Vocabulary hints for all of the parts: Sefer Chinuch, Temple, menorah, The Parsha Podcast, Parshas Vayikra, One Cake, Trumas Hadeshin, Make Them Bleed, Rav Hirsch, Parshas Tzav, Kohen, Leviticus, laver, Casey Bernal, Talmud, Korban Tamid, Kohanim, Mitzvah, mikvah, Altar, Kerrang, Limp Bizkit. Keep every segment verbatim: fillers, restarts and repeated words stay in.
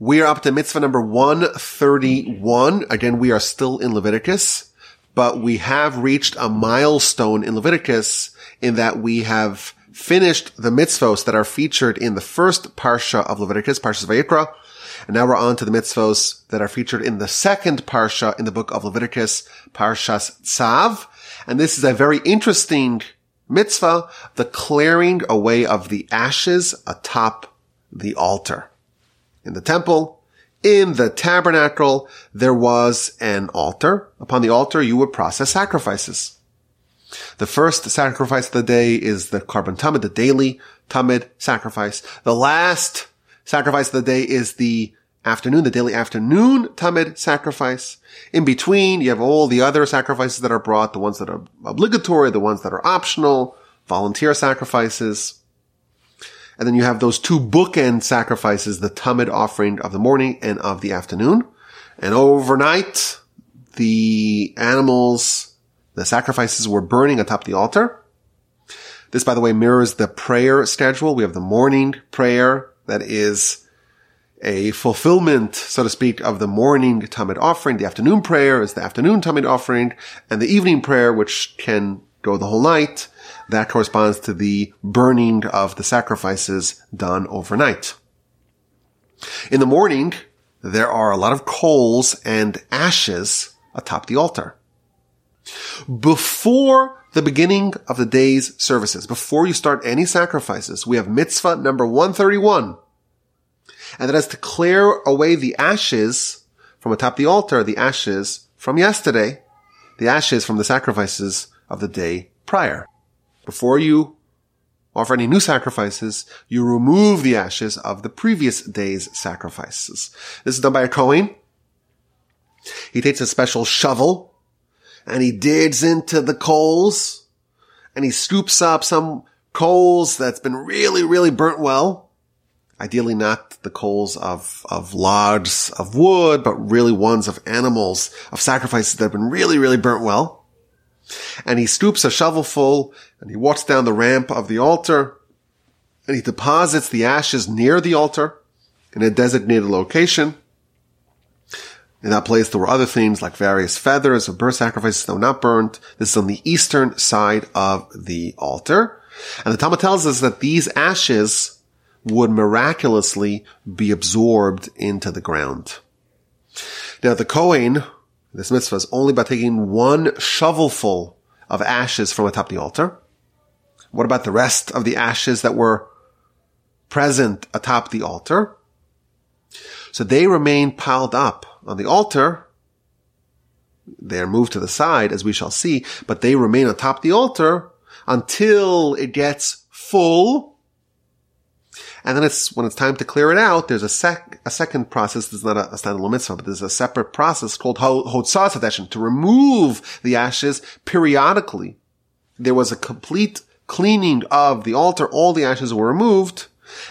We are up to mitzvah number one thirty-one. Again, we are still in Leviticus, but we have reached a milestone in Leviticus in that we have finished the mitzvos that are featured in the first parsha of Leviticus, Parshas Vayikra. And now we're on to the mitzvos that are featured in the second parsha in the book of Leviticus, Parshas Tzav. And this is a very interesting mitzvah, the clearing away of the ashes atop the altar. In the temple, in the tabernacle, there was an altar. Upon the altar, you would process sacrifices. The first sacrifice of the day is the Korban Tamid, the daily Tamid sacrifice. The last sacrifice of the day is the afternoon, the daily afternoon Tamid sacrifice. In between, you have all the other sacrifices that are brought, the ones that are obligatory, the ones that are optional, volunteer sacrifices. And then you have those two bookend sacrifices, the Tamid offering of the morning and of the afternoon. And overnight, the animals, the sacrifices were burning atop the altar. This, by the way, mirrors the prayer schedule. We have the morning prayer that is a fulfillment, so to speak, of the morning Tamid offering. The afternoon prayer is the afternoon Tamid offering. And the evening prayer, which can go the whole night, that corresponds to the burning of the sacrifices done overnight. In the morning, there are a lot of coals and ashes atop the altar. Before the beginning of the day's services, before you start any sacrifices, we have mitzvah number one thirty-one. And that is to clear away the ashes from atop the altar, the ashes from yesterday, the ashes from the sacrifices of the day prior. Before you offer any new sacrifices, you remove the ashes of the previous day's sacrifices. This is done by a Kohen. He takes a special shovel and he digs into the coals and he scoops up some coals that's been really, really burnt well. Ideally not the coals of, of logs of wood, but really ones of animals, of sacrifices that have been really, really burnt well. And he scoops a shovelful and he walks down the ramp of the altar and he deposits the ashes near the altar in a designated location. In that place, there were other things like various feathers or bird sacrifices that were not burnt. This is on the eastern side of the altar. And the Talmud tells us that these ashes would miraculously be absorbed into the ground. Now the Kohen, this mitzvah is only by taking one shovelful of ashes from atop the altar. What about the rest of the ashes that were present atop the altar? So they remain piled up on the altar. They are moved to the side, as we shall see, but they remain atop the altar until it gets full. And then it's, when it's time to clear it out, there's a sec, a second process. This is not a, a standalone mitzvah, but there's a separate process called Trumas Hadeshin, to remove the ashes periodically. There was a complete cleaning of the altar. All the ashes were removed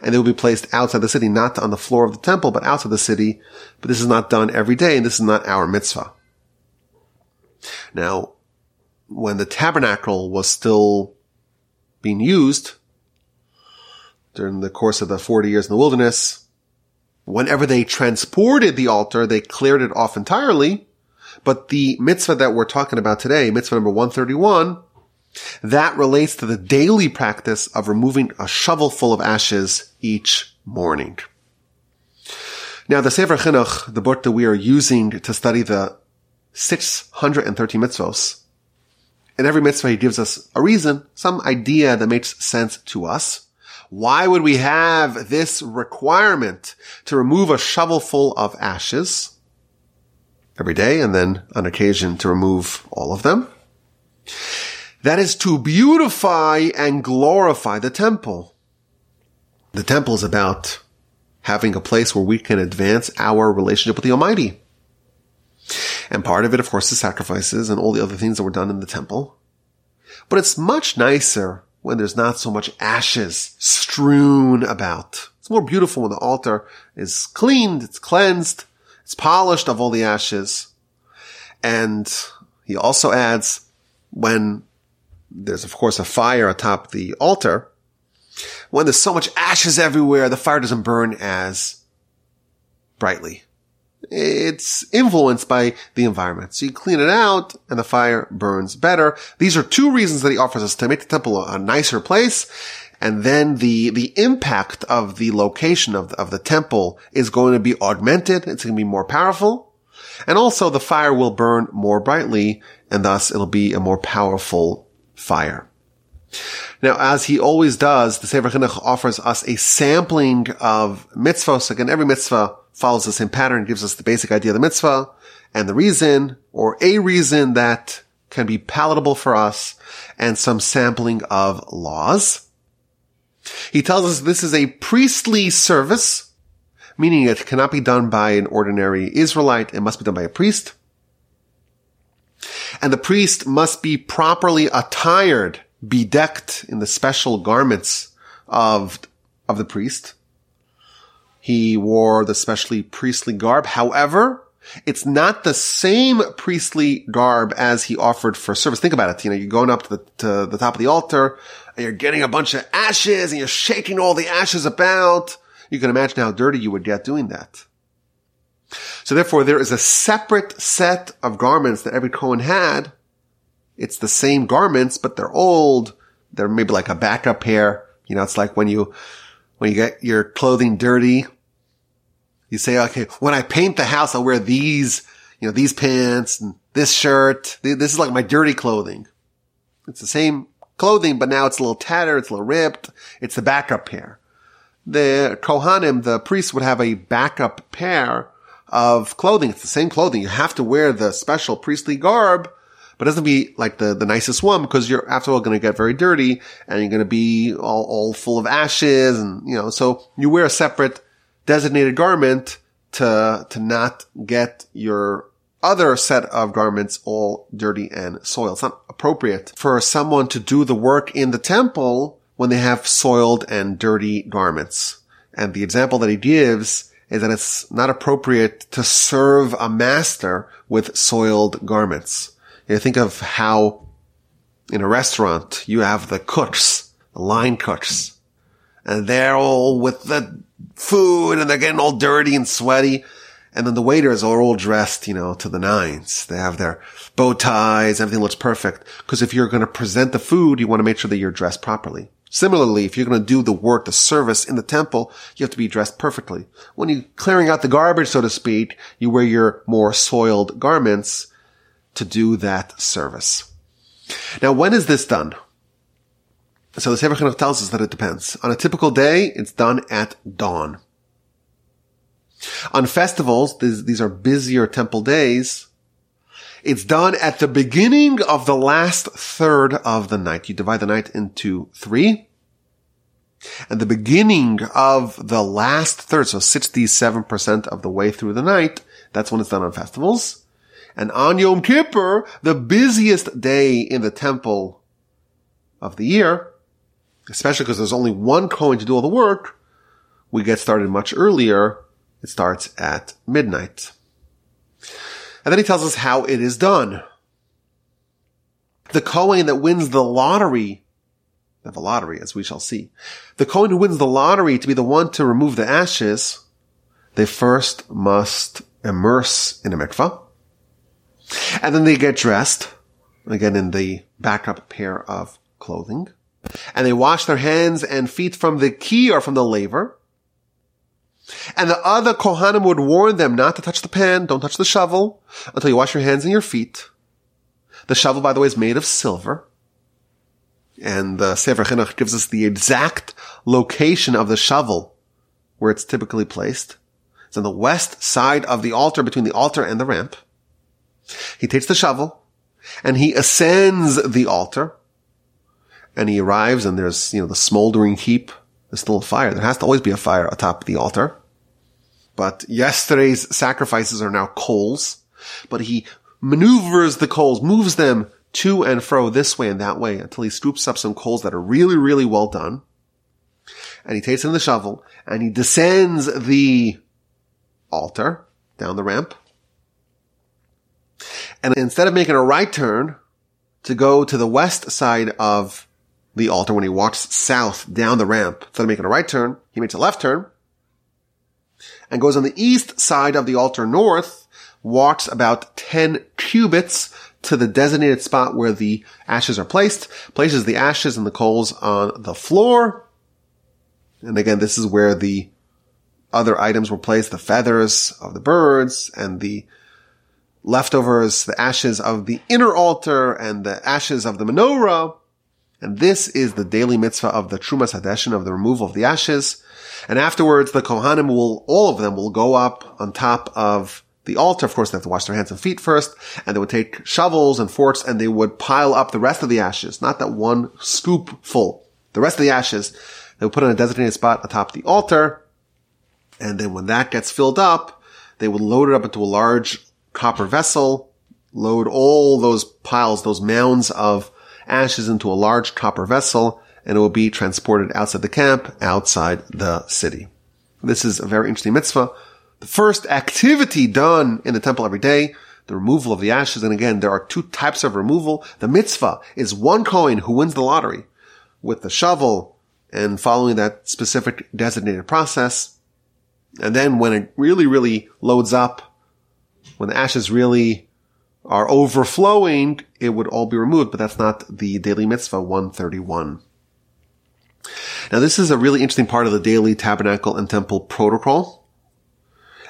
and they will be placed outside the city, not on the floor of the temple, but outside the city. But this is not done every day and this is not our mitzvah. Now, when the tabernacle was still being used, during the course of the forty years in the wilderness, whenever they transported the altar, they cleared it off entirely. But the mitzvah that we're talking about today, mitzvah number one thirty-one, that relates to the daily practice of removing a shovelful of ashes each morning. Now, the Sefer Chinuch, the book that we are using to study the six hundred thirteen mitzvos, in every mitzvah he gives us a reason, some idea that makes sense to us. Why would we have this requirement to remove a shovelful of ashes every day and then on occasion to remove all of them? That is to beautify and glorify the temple. The temple is about having a place where we can advance our relationship with the Almighty. And part of it, of course, is sacrifices and all the other things that were done in the temple. But it's much nicer when there's not so much ashes strewn about. It's more beautiful when the altar is cleaned, it's cleansed, it's polished of all the ashes. And he also adds, when there's, of course, a fire atop the altar, when there's so much ashes everywhere, the fire doesn't burn as brightly. It's influenced by the environment. So you clean it out and the fire burns better. These are two reasons that he offers us to make the temple a nicer place. And then the, the impact of the location of the, of the temple is going to be augmented. It's going to be more powerful. And also the fire will burn more brightly, and thus it'll be a more powerful fire. Now, as he always does, the Sefer Chinuch offers us a sampling of mitzvahs. Again, every mitzvah follows the same pattern, gives us the basic idea of the mitzvah and the reason, or a reason that can be palatable for us, and some sampling of laws. He tells us this is a priestly service, meaning it cannot be done by an ordinary Israelite. It must be done by a priest. And the priest must be properly attired, bedecked in the special garments of, of the priest. He wore the specially priestly garb. However, it's not the same priestly garb as he offered for service. Think about it. You know, you're going up to the, to the top of the altar and you're getting a bunch of ashes and you're shaking all the ashes about. You can imagine how dirty you would get doing that. So therefore, there is a separate set of garments that every Kohen had. It's the same garments, but they're old. They're maybe like a backup pair. You know, it's like when you, when you get your clothing dirty, you say, okay, when I paint the house, I'll wear these, you know, these pants and this shirt. This is like my dirty clothing. It's the same clothing, but now it's a little tattered. It's a little ripped. It's the backup pair. The Kohanim, the priests, would have a backup pair of clothing. It's the same clothing. You have to wear the special priestly garb, but it doesn't be like the, the nicest one, because you're after all going to get very dirty and you're going to be all, all full of ashes. And, you know, so you wear a separate designated garment to, to not get your other set of garments all dirty and soiled. It's not appropriate for someone to do the work in the temple when they have soiled and dirty garments. And the example that he gives is that it's not appropriate to serve a master with soiled garments. You think of how in a restaurant you have the cooks, the line cooks, and they're all with the food and they're getting all dirty and sweaty. And then the waiters are all dressed, you know, to the nines. They have their bow ties. Everything looks perfect. Because if you're going to present the food, you want to make sure that you're dressed properly. Similarly, if you're going to do the work, the service in the temple, you have to be dressed perfectly. When you're clearing out the garbage, so to speak, you wear your more soiled garments to do that service. Now, when is this done? So the Sefer Chinuch tells us that it depends. On a typical day, it's done at dawn. On festivals, these, these are busier temple days, it's done at the beginning of the last third of the night. You divide the night into three. And the beginning of the last third, so sixty-seven percent of the way through the night, that's when it's done on festivals. And on Yom Kippur, the busiest day in the temple of the year, especially because there's only one Kohen to do all the work, we get started much earlier. It starts at midnight. And then he tells us how it is done. The Kohen that wins the lottery, not the lottery, as we shall see, the Kohen who wins the lottery to be the one to remove the ashes, they first must immerse in a mikvah. And then they get dressed, again in the backup pair of clothing, and they wash their hands and feet from the key or from the laver. And the other Kohanim would warn them not to touch the pan, don't touch the shovel, until you wash your hands and your feet. The shovel, by the way, is made of silver. And the Sefer Chinuch gives us the exact location of the shovel, where it's typically placed. It's on the west side of the altar, between the altar and the ramp. He takes the shovel and he ascends the altar, and he arrives, and there's, you know, the smoldering heap. There's still a fire. There has to always be a fire atop the altar. But yesterday's sacrifices are now coals, but he maneuvers the coals, moves them to and fro this way and that way until he scoops up some coals that are really, really well done. And he takes in the shovel and he descends the altar down the ramp. And instead of making a right turn to go to the west side of the altar when he walks south down the ramp, instead of making a right turn, he makes a left turn. and goes on the east side of the altar north, walks about ten cubits to the designated spot where the ashes are placed, places the ashes and the coals on the floor. And again, this is where the other items were placed, the feathers of the birds and the leftovers, the ashes of the inner altar and the ashes of the menorah. And this is the daily mitzvah of the Trumas Hadeshin, of the removal of the ashes. And afterwards, the Kohanim will, all of them will go up on top of the altar. Of course, they have to wash their hands and feet first. And they would take shovels and forks and they would pile up the rest of the ashes. Not that one scoop full. The rest of the ashes, they would put in a designated spot atop the altar. And then when that gets filled up, they would load it up into a large copper vessel, load all those piles, those mounds of ashes into a large copper vessel, and it will be transported outside the camp, outside the city. This is a very interesting mitzvah. The first activity done in the temple every day, the removal of the ashes. And again, there are two types of removal. The mitzvah is one Kohen who wins the lottery with the shovel and following that specific designated process. And then when it really, really loads up, when the ashes really are overflowing, it would all be removed, but that's not the daily mitzvah one thirty-one. Now, this is a really interesting part of the daily tabernacle and temple protocol.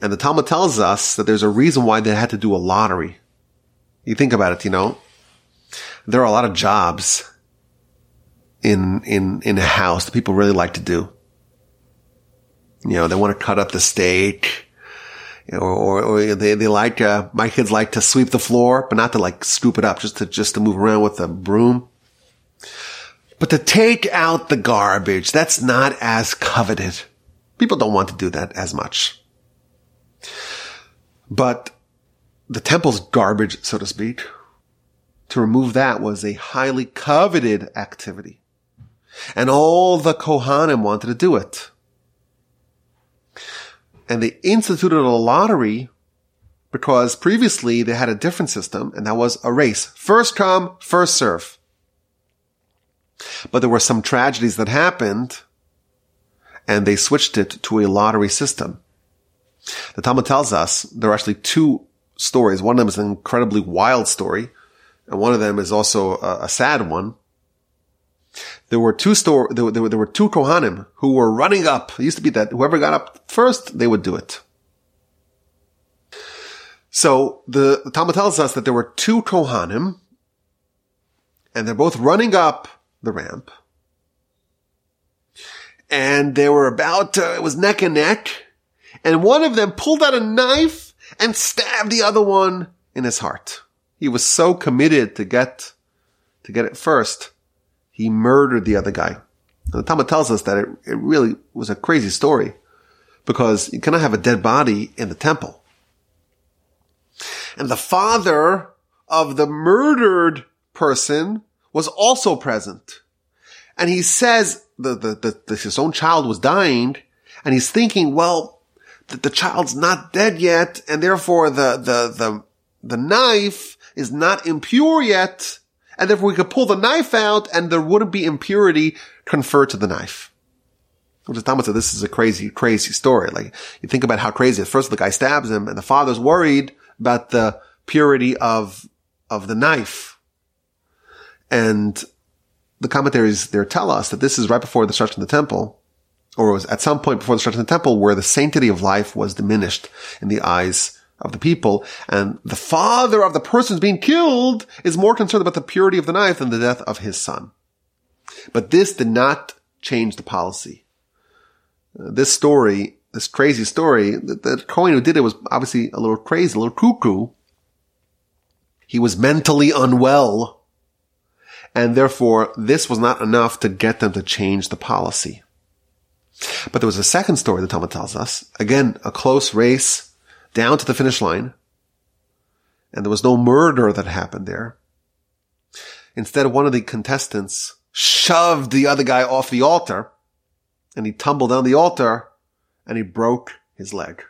And the Talmud tells us that there's a reason why they had to do a lottery. You think about it, you know, there are a lot of jobs in, in, in a house that people really like to do. You know, they want to cut up the steak. Or, or, or they, they like, uh, my kids like to sweep the floor, but not to like scoop it up, just to, just to move around with a broom. But to take out the garbage, that's not as coveted. People don't want to do that as much. But the temple's garbage, so to speak, to remove that was a highly coveted activity. And all the Kohanim wanted to do it. And they instituted a lottery because previously they had a different system, and that was a race. First come, first serve. But there were some tragedies that happened, and they switched it to a lottery system. The Talmud tells us there are actually two stories. One of them is an incredibly wild story, and one of them is also a, a sad one. There were two store, there were, there were, there were two Kohanim who were running up. It used to be that whoever got up first, they would do it. So the, the Talmud tells us that there were two Kohanim and they're both running up the ramp. And they were about to, it was neck and neck. And one of them pulled out a knife and stabbed the other one in his heart. He was so committed to get, to get it first. He murdered the other guy. And the Talmud tells us that it, it really was a crazy story because you cannot have a dead body in the temple. And the father of the murdered person was also present. And he says the, the, the, the his own child was dying and he's thinking, well, the, the child's not dead yet and therefore the, the, the, the knife is not impure yet. And if we could pull the knife out and there wouldn't be impurity conferred to the knife. Which is Talmud said, this is a crazy, crazy story. Like, you think about how crazy it is. First, the guy stabs him and the father's worried about the purity of, of the knife. And the commentaries there tell us that this is right before the destruction of the temple, or it was at some point before the destruction of the temple where the sanctity of life was diminished in the eyes of the people, and the father of the person being killed is more concerned about the purity of the knife than the death of his son. But this did not change the policy. Uh, this story, this crazy story, the, the Kohen who did it was obviously a little crazy, a little cuckoo. He was mentally unwell, and therefore this was not enough to get them to change the policy. But there was a second story the Talmud tells us. Again, a close race down to the finish line, and there was no murder that happened there. Instead, one of the contestants shoved the other guy off the altar, and he tumbled down the altar, and he broke his leg.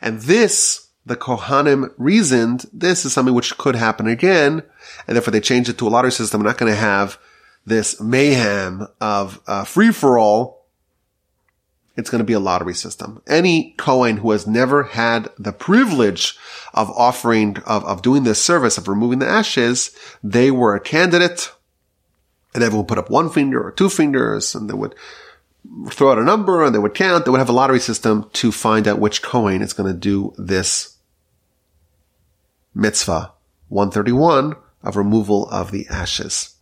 And this, the Kohanim reasoned, this is something which could happen again, and therefore they changed it to a lottery system. We're not going to have this mayhem of uh, free-for-all it's going to be a lottery system. Any Kohen who has never had the privilege of offering, of, of doing this service, of removing the ashes, they were a candidate, and everyone put up one finger or two fingers, and they would throw out a number, and they would count. They would have a lottery system to find out which Kohen is going to do this mitzvah, one thirty-one, of removal of the ashes.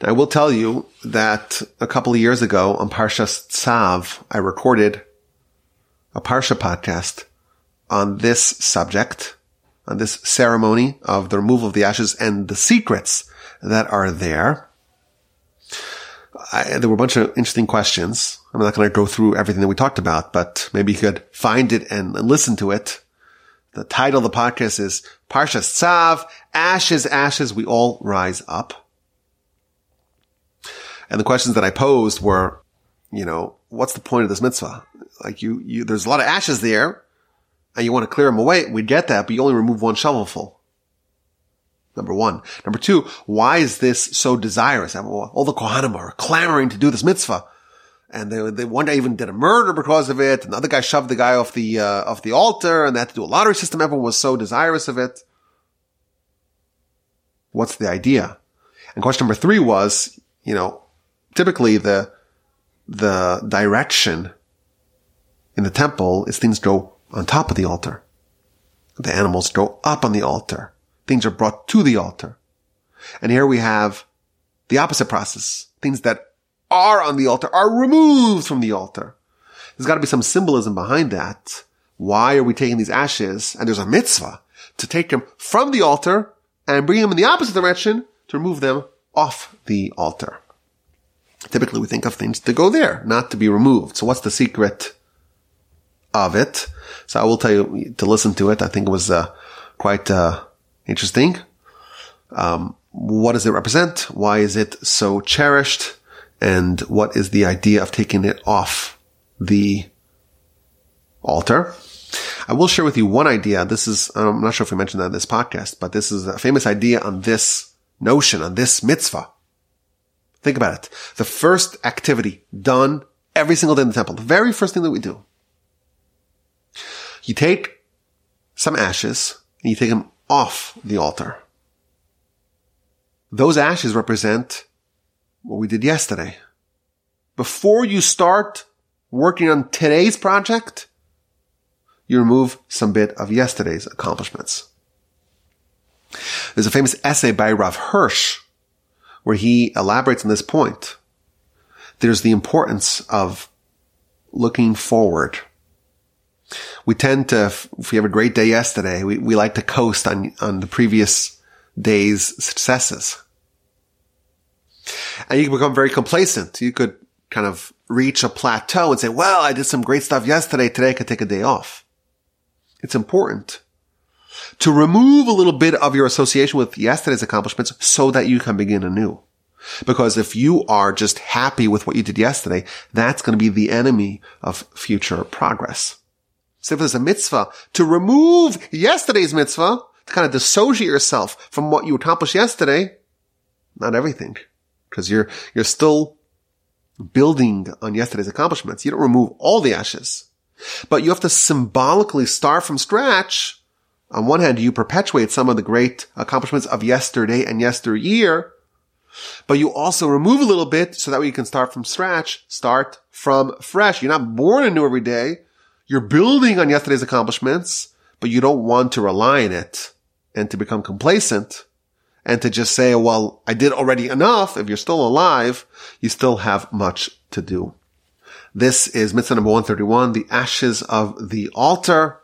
Now, I will tell you that a couple of years ago on Parshas Tzav, I recorded a Parsha podcast on this subject, on this ceremony of the removal of the ashes and the secrets that are there. I, there were a bunch of interesting questions. I'm not going to go through everything that we talked about, but maybe you could find it and, and listen to it. The title of the podcast is Parshas Tzav, Ashes, Ashes, We All Rise Up. And the questions that I posed were, you know, what's the point of this mitzvah? Like you, you, there's a lot of ashes there and you want to clear them away. We get that, but you only remove one shovelful. Number one. Number two, why is this so desirous? I mean, all the Kohanim are clamoring to do this mitzvah. And they, they one guy even did a murder because of it. Another guy shoved the guy off the, uh, off the altar, and they had to do a lottery system. Everyone was so desirous of it. What's the idea? And question number three was, you know, typically, the the direction in the temple is things go on top of the altar. The animals go up on the altar. Things are brought to the altar. And here we have the opposite process. Things that are on the altar are removed from the altar. There's got to be some symbolism behind that. Why are we taking these ashes? And there's a mitzvah to take them from the altar and bring them in the opposite direction to remove them off the altar. Typically, we think of things to go there, not to be removed. So what's the secret of it? So I will tell you to listen to it. I think it was uh, quite uh, interesting. Um, what does it represent? Why is it so cherished? And what is the idea of taking it off the altar? I will share with you one idea. This is, I'm not sure if we mentioned that in this podcast, but this is a famous idea on this notion, on this mitzvah. Think about it. The first activity done every single day in the temple, the very first thing that we do. You take some ashes and you take them off the altar. Those ashes represent what we did yesterday. Before you start working on today's project, you remove some bit of yesterday's accomplishments. There's a famous essay by Rav Hirsch where he elaborates on this point. There's the importance of looking forward. We tend to, if we have a great day yesterday, we, we like to coast on, on the previous day's successes. And you can become very complacent. You could kind of reach a plateau and say, well, I did some great stuff yesterday. Today I could take a day off. It's important to remove a little bit of your association with yesterday's accomplishments so that you can begin anew. Because if you are just happy with what you did yesterday, that's going to be the enemy of future progress. So if there's a mitzvah to remove yesterday's mitzvah, to kind of dissociate yourself from what you accomplished yesterday, not everything. Because you're, you're still building on yesterday's accomplishments. You don't remove all the ashes. But you have to symbolically start from scratch. On one hand, you perpetuate some of the great accomplishments of yesterday and yesteryear, but you also remove a little bit so that way you can start from scratch, start from fresh. You're not born anew every day. You're building on yesterday's accomplishments, but you don't want to rely on it and to become complacent and to just say, well, I did already enough. If you're still alive, you still have much to do. This is mitzvah number one thirty-one, the ashes of the altar.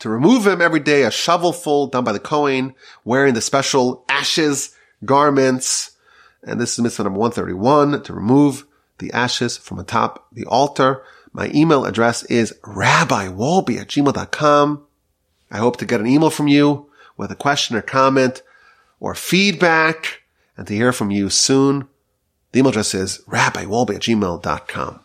To remove him every day, a shovelful done by the Kohen, wearing the special ashes garments. And this is mitzvah number one thirty-one, to remove the ashes from atop the altar. My email address is rabbiwolbe at gmail dot com. I hope to get an email from you with a question or comment or feedback and to hear from you soon. The email address is rabbiwolbe at gmail dot com.